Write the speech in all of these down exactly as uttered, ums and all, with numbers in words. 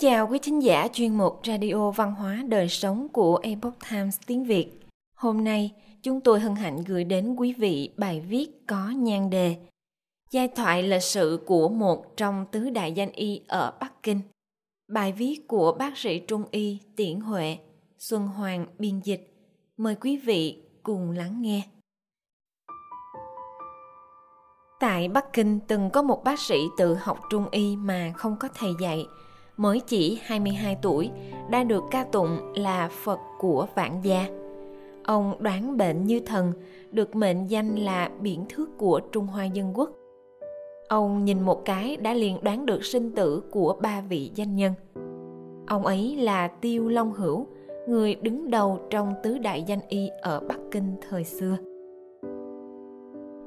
Kính chào quý thính giả chuyên mục Radio Văn hóa Đời Sống của Epoch Times Tiếng Việt. Hôm nay, chúng tôi hân hạnh gửi đến quý vị bài viết có nhan đề Giai thoại lịch sự của một trong tứ đại danh y ở Bắc Kinh. Bài viết của bác sĩ Trung y Tiễn Huệ, Xuân Hoàng biên dịch. Mời quý vị cùng lắng nghe. Tại Bắc Kinh từng có một bác sĩ tự học Trung y mà không có thầy dạy. Mới chỉ hai mươi hai tuổi, đã được ca tụng là Phật của vạn gia. Ông đoán bệnh như thần, được mệnh danh là Biển Thước của Trung Hoa Dân Quốc. Ông nhìn một cái đã liền đoán được sinh tử của ba vị danh nhân. Ông ấy là Tiêu Long Hữu, người đứng đầu trong tứ đại danh y ở Bắc Kinh thời xưa.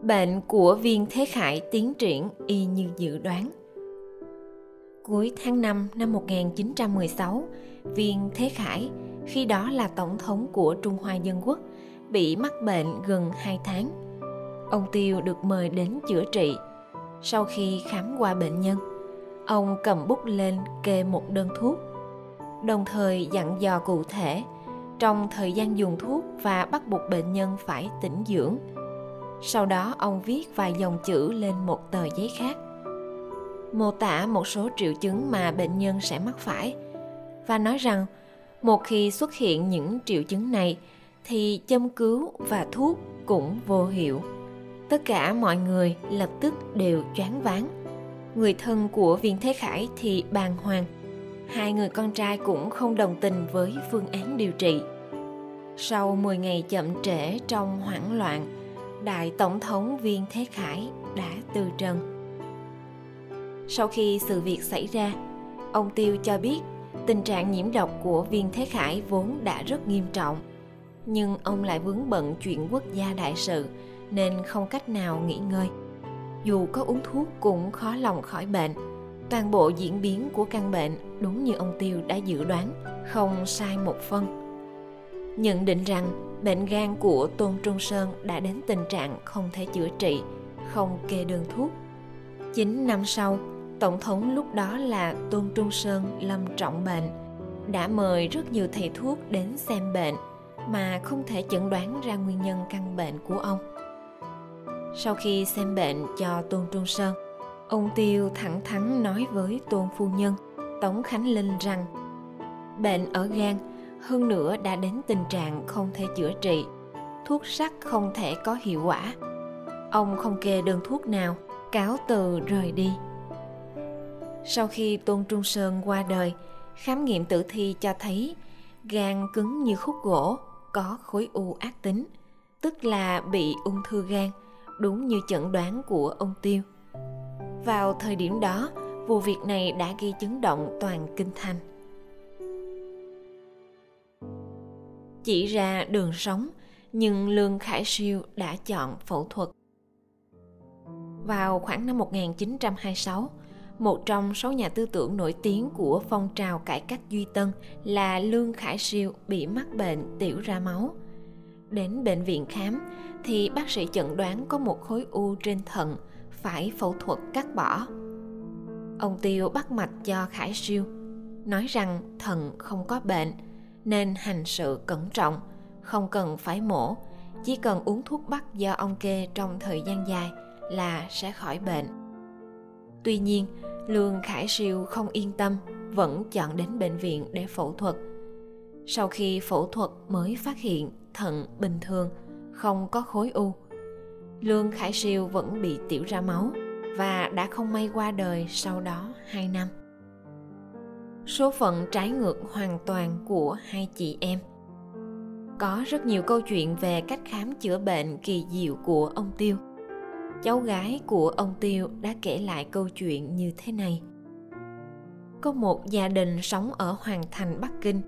Bệnh của Viên Thế Khải tiến triển y như dự đoán. Cuối tháng năm năm một nghìn chín trăm mười sáu, Viên Thế Khải, khi đó là tổng thống của Trung Hoa Dân Quốc, bị mắc bệnh gần hai tháng. Ông Tiêu được mời đến chữa trị. Sau khi khám qua bệnh nhân, ông cầm bút lên kê một đơn thuốc, đồng thời dặn dò cụ thể trong thời gian dùng thuốc và bắt buộc bệnh nhân phải tĩnh dưỡng. Sau đó ông viết vài dòng chữ lên một tờ giấy khác, mô tả một số triệu chứng mà bệnh nhân sẽ mắc phải và nói rằng một khi xuất hiện những triệu chứng này thì châm cứu và thuốc cũng vô hiệu. Tất cả mọi người lập tức đều choáng váng. Người thân của Viên Thế Khải thì bàng hoàng. Hai người con trai cũng không đồng tình với phương án điều trị. Sau mười ngày chậm trễ trong hoảng loạn, Đại Tổng thống Viên Thế Khải đã từ trần. Sau khi sự việc xảy ra, ông Tiêu cho biết tình trạng nhiễm độc của Viên Thế Khải vốn đã rất nghiêm trọng. Nhưng ông lại vướng bận chuyện quốc gia đại sự nên không cách nào nghỉ ngơi. Dù có uống thuốc cũng khó lòng khỏi bệnh. Toàn bộ diễn biến của căn bệnh đúng như ông Tiêu đã dự đoán, không sai một phân. Nhận định rằng bệnh gan của Tôn Trung Sơn đã đến tình trạng không thể chữa trị, không kê đơn thuốc. Chín năm sau, Tổng thống lúc đó là Tôn Trung Sơn lâm trọng bệnh, đã mời rất nhiều thầy thuốc đến xem bệnh mà không thể chẩn đoán ra nguyên nhân căn bệnh của ông. Sau khi xem bệnh cho Tôn Trung Sơn, ông Tiêu thẳng thắn nói với Tôn Phu Nhân, Tông Khánh Linh rằng bệnh ở gan hơn nữa đã đến tình trạng không thể chữa trị, thuốc sắc không thể có hiệu quả. Ông không kê đơn thuốc nào, cáo từ rời đi. Sau khi Tôn Trung Sơn qua đời, khám nghiệm tử thi cho thấy gan cứng như khúc gỗ, có khối u ác tính, tức là bị ung thư gan, đúng như chẩn đoán của ông Tiêu. Vào thời điểm đó, vụ việc này đã gây chấn động toàn kinh thành. Chỉ ra đường sống, nhưng Lương Khải Siêu đã chọn phẫu thuật. Vào khoảng năm một nghìn chín trăm hai mươi sáu, một trong số nhà tư tưởng nổi tiếng của phong trào cải cách Duy Tân là Lương Khải Siêu bị mắc bệnh tiểu ra máu. Đến bệnh viện khám thì bác sĩ chẩn đoán có một khối u trên thận, phải phẫu thuật cắt bỏ. Ông Tiêu bắt mạch cho Khải Siêu, nói rằng thận không có bệnh nên hành sự cẩn trọng, không cần phải mổ, chỉ cần uống thuốc bắc do ông kê trong thời gian dài là sẽ khỏi bệnh. Tuy nhiên, Lương Khải Siêu không yên tâm, vẫn chọn đến bệnh viện để phẫu thuật. Sau khi phẫu thuật mới phát hiện thận bình thường, không có khối u. Lương Khải Siêu vẫn bị tiểu ra máu và đã không may qua đời sau đó hai năm. Số phận trái ngược hoàn toàn của hai chị em. Có rất nhiều câu chuyện về cách khám chữa bệnh kỳ diệu của ông Tiêu. Cháu gái của ông Tiêu đã kể lại câu chuyện như thế này. Có một gia đình sống ở Hoàng Thành, Bắc Kinh.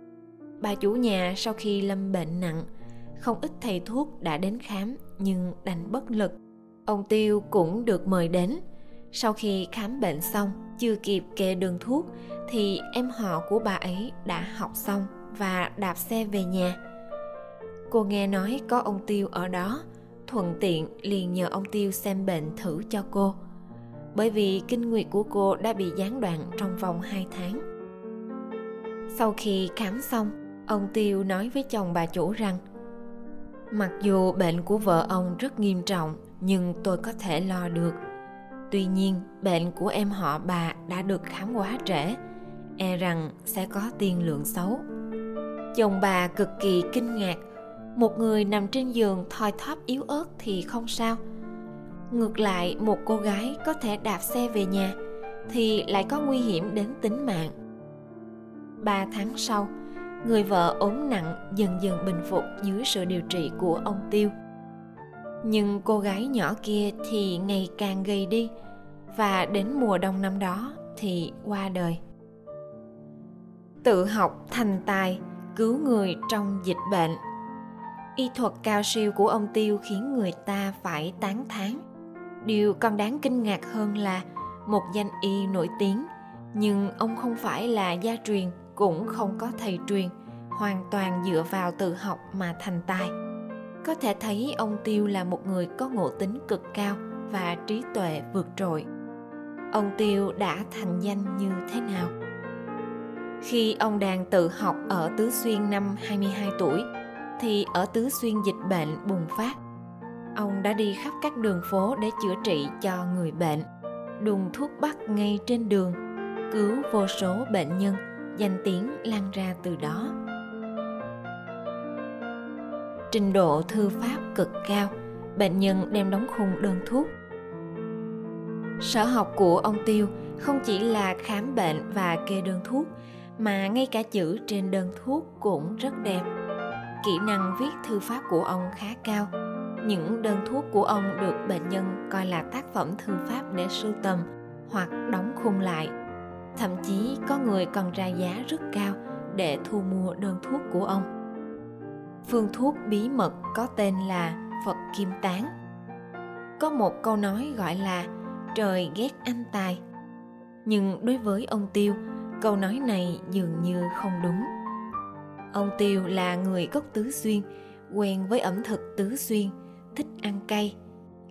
Bà chủ nhà sau khi lâm bệnh nặng, không ít thầy thuốc đã đến khám nhưng đành bất lực. Ông Tiêu cũng được mời đến. Sau khi khám bệnh xong, chưa kịp kê đơn thuốc thì em họ của bà ấy đã học xong và đạp xe về nhà. Cô nghe nói có ông Tiêu ở đó, thuận tiện liền nhờ ông Tiêu xem bệnh thử cho cô, bởi vì kinh nguyệt của cô đã bị gián đoạn trong vòng hai tháng. Sau khi khám xong, ông Tiêu nói với chồng bà chủ rằng: mặc dù bệnh của vợ ông rất nghiêm trọng nhưng tôi có thể lo được. Tuy nhiên, bệnh của em họ bà đã được khám quá trễ, e rằng sẽ có tiên lượng xấu. Chồng bà cực kỳ kinh ngạc. Một người nằm trên giường thoi thóp yếu ớt thì không sao. Ngược lại, một cô gái có thể đạp xe về nhà thì lại có nguy hiểm đến tính mạng. Ba tháng sau, người vợ ốm nặng dần dần bình phục dưới sự điều trị của ông Tiêu. Nhưng cô gái nhỏ kia thì ngày càng gầy đi, và đến mùa đông năm đó thì qua đời. Tự học thành tài, cứu người trong dịch bệnh. Y thuật cao siêu của ông Tiêu khiến người ta phải tán thán. Điều còn đáng kinh ngạc hơn là một danh y nổi tiếng, nhưng ông không phải là gia truyền, cũng không có thầy truyền, hoàn toàn dựa vào tự học mà thành tài. Có thể thấy ông Tiêu là một người có ngộ tính cực cao và trí tuệ vượt trội. Ông Tiêu đã thành danh như thế nào? Khi ông đang tự học ở Tứ Xuyên năm hai mươi hai tuổi, thì ở Tứ Xuyên dịch bệnh bùng phát. Ông đã đi khắp các đường phố để chữa trị cho người bệnh, đùn thuốc bắc ngay trên đường, cứu vô số bệnh nhân, danh tiếng lan ra từ đó. Trình độ thư pháp cực cao, bệnh nhân đem đóng khung đơn thuốc. Sở học của ông Tiêu không chỉ là khám bệnh và kê đơn thuốc, mà ngay cả chữ trên đơn thuốc cũng rất đẹp. Kỹ năng viết thư pháp của ông khá cao. Những đơn thuốc của ông được bệnh nhân coi là tác phẩm thư pháp để sưu tầm hoặc đóng khung lại. Thậm chí có người còn ra giá rất cao để thu mua đơn thuốc của ông. Phương thuốc bí mật có tên là Phật Kim Tán. Có một câu nói gọi là trời ghét anh tài. Nhưng đối với ông Tiêu, câu nói này dường như không đúng. Ông Tiêu là người gốc Tứ Xuyên, quen với ẩm thực Tứ Xuyên, thích ăn cay,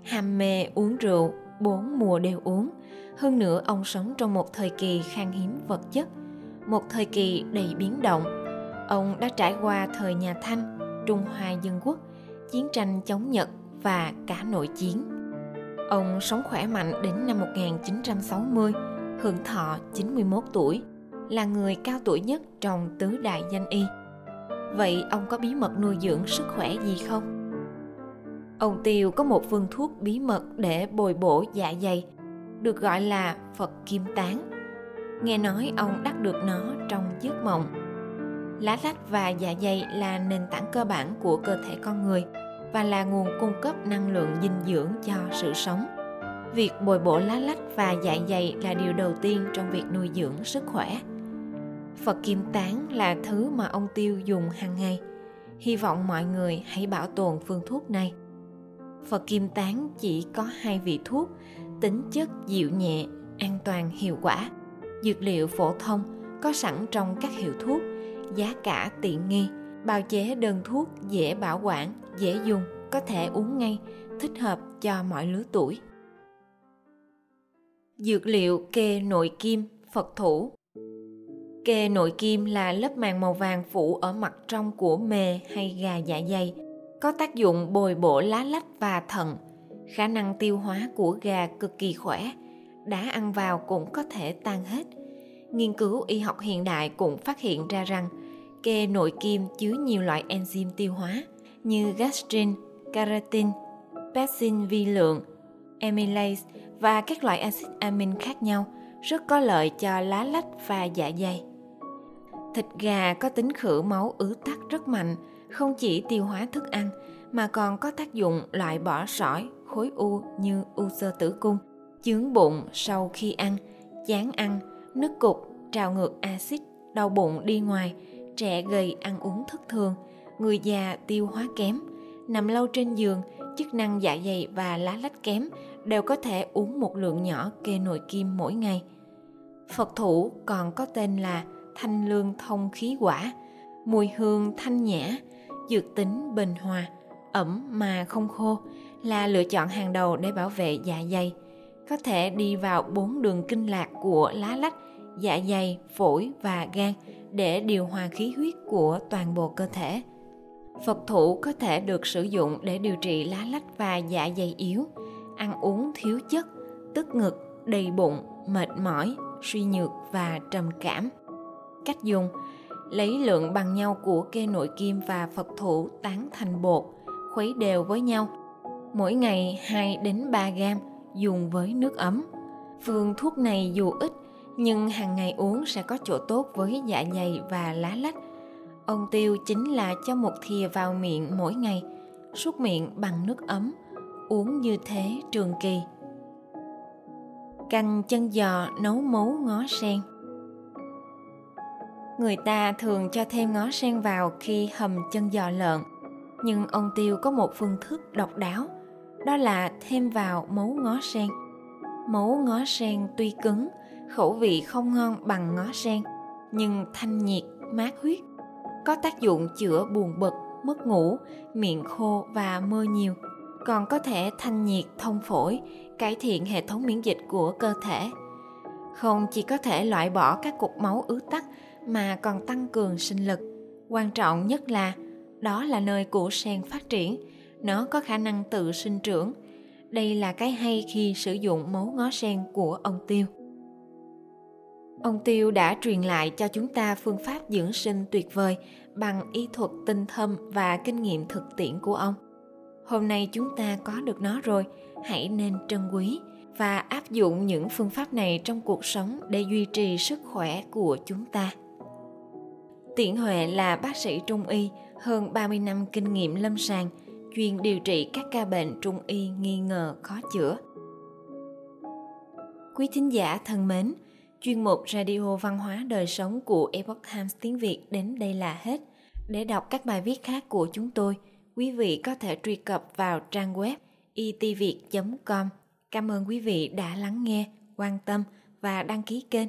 ham mê uống rượu, bốn mùa đều uống. Hơn nữa, ông sống trong một thời kỳ khan hiếm vật chất, một thời kỳ đầy biến động. Ông đã trải qua thời nhà Thanh, Trung Hoa Dân Quốc, chiến tranh chống Nhật và cả nội chiến. Ông sống khỏe mạnh đến năm một nghìn chín trăm sáu mươi, hưởng thọ chín mươi mốt tuổi, là người cao tuổi nhất trong tứ đại danh y. Vậy ông có bí mật nuôi dưỡng sức khỏe gì không? Ông Tiêu có một phương thuốc bí mật để bồi bổ dạ dày, được gọi là Phật Kim Tán. Nghe nói ông đắc được nó trong giấc mộng. Lá lách và dạ dày là nền tảng cơ bản của cơ thể con người và là nguồn cung cấp năng lượng dinh dưỡng cho sự sống. Việc bồi bổ lá lách và dạ dày là điều đầu tiên trong việc nuôi dưỡng sức khỏe. Phật Kim Tán là thứ mà ông Tiêu dùng hàng ngày. Hy vọng mọi người hãy bảo tồn phương thuốc này. Phật Kim Tán chỉ có hai vị thuốc, tính chất dịu nhẹ, an toàn hiệu quả, dược liệu phổ thông có sẵn trong các hiệu thuốc, giá cả tiện nghi, bào chế đơn thuốc dễ bảo quản, dễ dùng, có thể uống ngay, thích hợp cho mọi lứa tuổi. Dược liệu kê nội kim, Phật Thủ. Kê nội kim là lớp màng màu vàng phủ ở mặt trong của mề hay gà dạ dày, có tác dụng bồi bổ lá lách và thận. Khả năng tiêu hóa của gà cực kỳ khỏe, đã ăn vào cũng có thể tan hết. Nghiên cứu y học hiện đại cũng phát hiện ra rằng kê nội kim chứa nhiều loại enzyme tiêu hóa như gastrin, keratin, pepsin vi lượng, amylase và các loại axit amin khác nhau, rất có lợi cho lá lách và dạ dày. Thịt gà có tính khử máu ứ tắc rất mạnh, không chỉ tiêu hóa thức ăn mà còn có tác dụng loại bỏ sỏi, khối u như u xơ tử cung, chướng bụng sau khi ăn, chán ăn, nứt cục, trào ngược axit, đau bụng đi ngoài, trẻ gầy ăn uống thất thường, người già tiêu hóa kém, nằm lâu trên giường, chức năng dạ dày và lá lách kém đều có thể uống một lượng nhỏ kê nội kim mỗi ngày. Phật Thủ còn có tên là thanh lương thông khí quả, mùi hương thanh nhã, dược tính bình hòa, ẩm mà không khô, là lựa chọn hàng đầu để bảo vệ dạ dày. Có thể đi vào bốn đường kinh lạc của lá lách, dạ dày, phổi và gan để điều hòa khí huyết của toàn bộ cơ thể. Phật thủ có thể được sử dụng để điều trị lá lách và dạ dày yếu, ăn uống thiếu chất, tức ngực, đầy bụng, mệt mỏi, suy nhược và trầm cảm. Cách dùng: lấy lượng bằng nhau của kê nội kim và Phật thủ tán thành bột, khuấy đều với nhau. Mỗi ngày hai đến ba gam, dùng với nước ấm. Phương thuốc này dù ít nhưng hàng ngày uống sẽ có chỗ tốt với dạ dày và lá lách. Ông Tiêu chính là cho một thìa vào miệng mỗi ngày, súc miệng bằng nước ấm, uống như thế trường kỳ. Canh chân giò nấu mấu ngó sen. Người ta thường cho thêm ngó sen vào khi hầm chân giò lợn, nhưng ông Tiêu có một phương thức độc đáo, đó là thêm vào mấu ngó sen. Mấu ngó sen tuy cứng, khẩu vị không ngon bằng ngó sen, nhưng thanh nhiệt, mát huyết, có tác dụng chữa buồn bực, mất ngủ, miệng khô và mưa nhiều. Còn có thể thanh nhiệt, thông phổi, cải thiện hệ thống miễn dịch của cơ thể. Không chỉ có thể loại bỏ các cục máu ứ tắc mà còn tăng cường sinh lực. Quan trọng nhất là đó là nơi củ sen phát triển, nó có khả năng tự sinh trưởng. Đây là cái hay khi sử dụng mấu ngó sen của ông Tiêu. Ông Tiêu đã truyền lại cho chúng ta phương pháp dưỡng sinh tuyệt vời bằng y thuật tinh thâm và kinh nghiệm thực tiễn của ông. Hôm nay chúng ta có được nó rồi, hãy nên trân quý và áp dụng những phương pháp này trong cuộc sống để duy trì sức khỏe của chúng ta. Tiễn Huệ là bác sĩ trung y, hơn ba mươi năm kinh nghiệm lâm sàng, chuyên điều trị các ca bệnh trung y nghi ngờ khó chữa. Quý thính giả thân mến, chuyên mục Radio Văn hóa Đời Sống của Epoch Times Tiếng Việt đến đây là hết. Để đọc các bài viết khác của chúng tôi, quý vị có thể truy cập vào trang web i t viet chấm com. Cảm ơn quý vị đã lắng nghe, quan tâm và đăng ký kênh.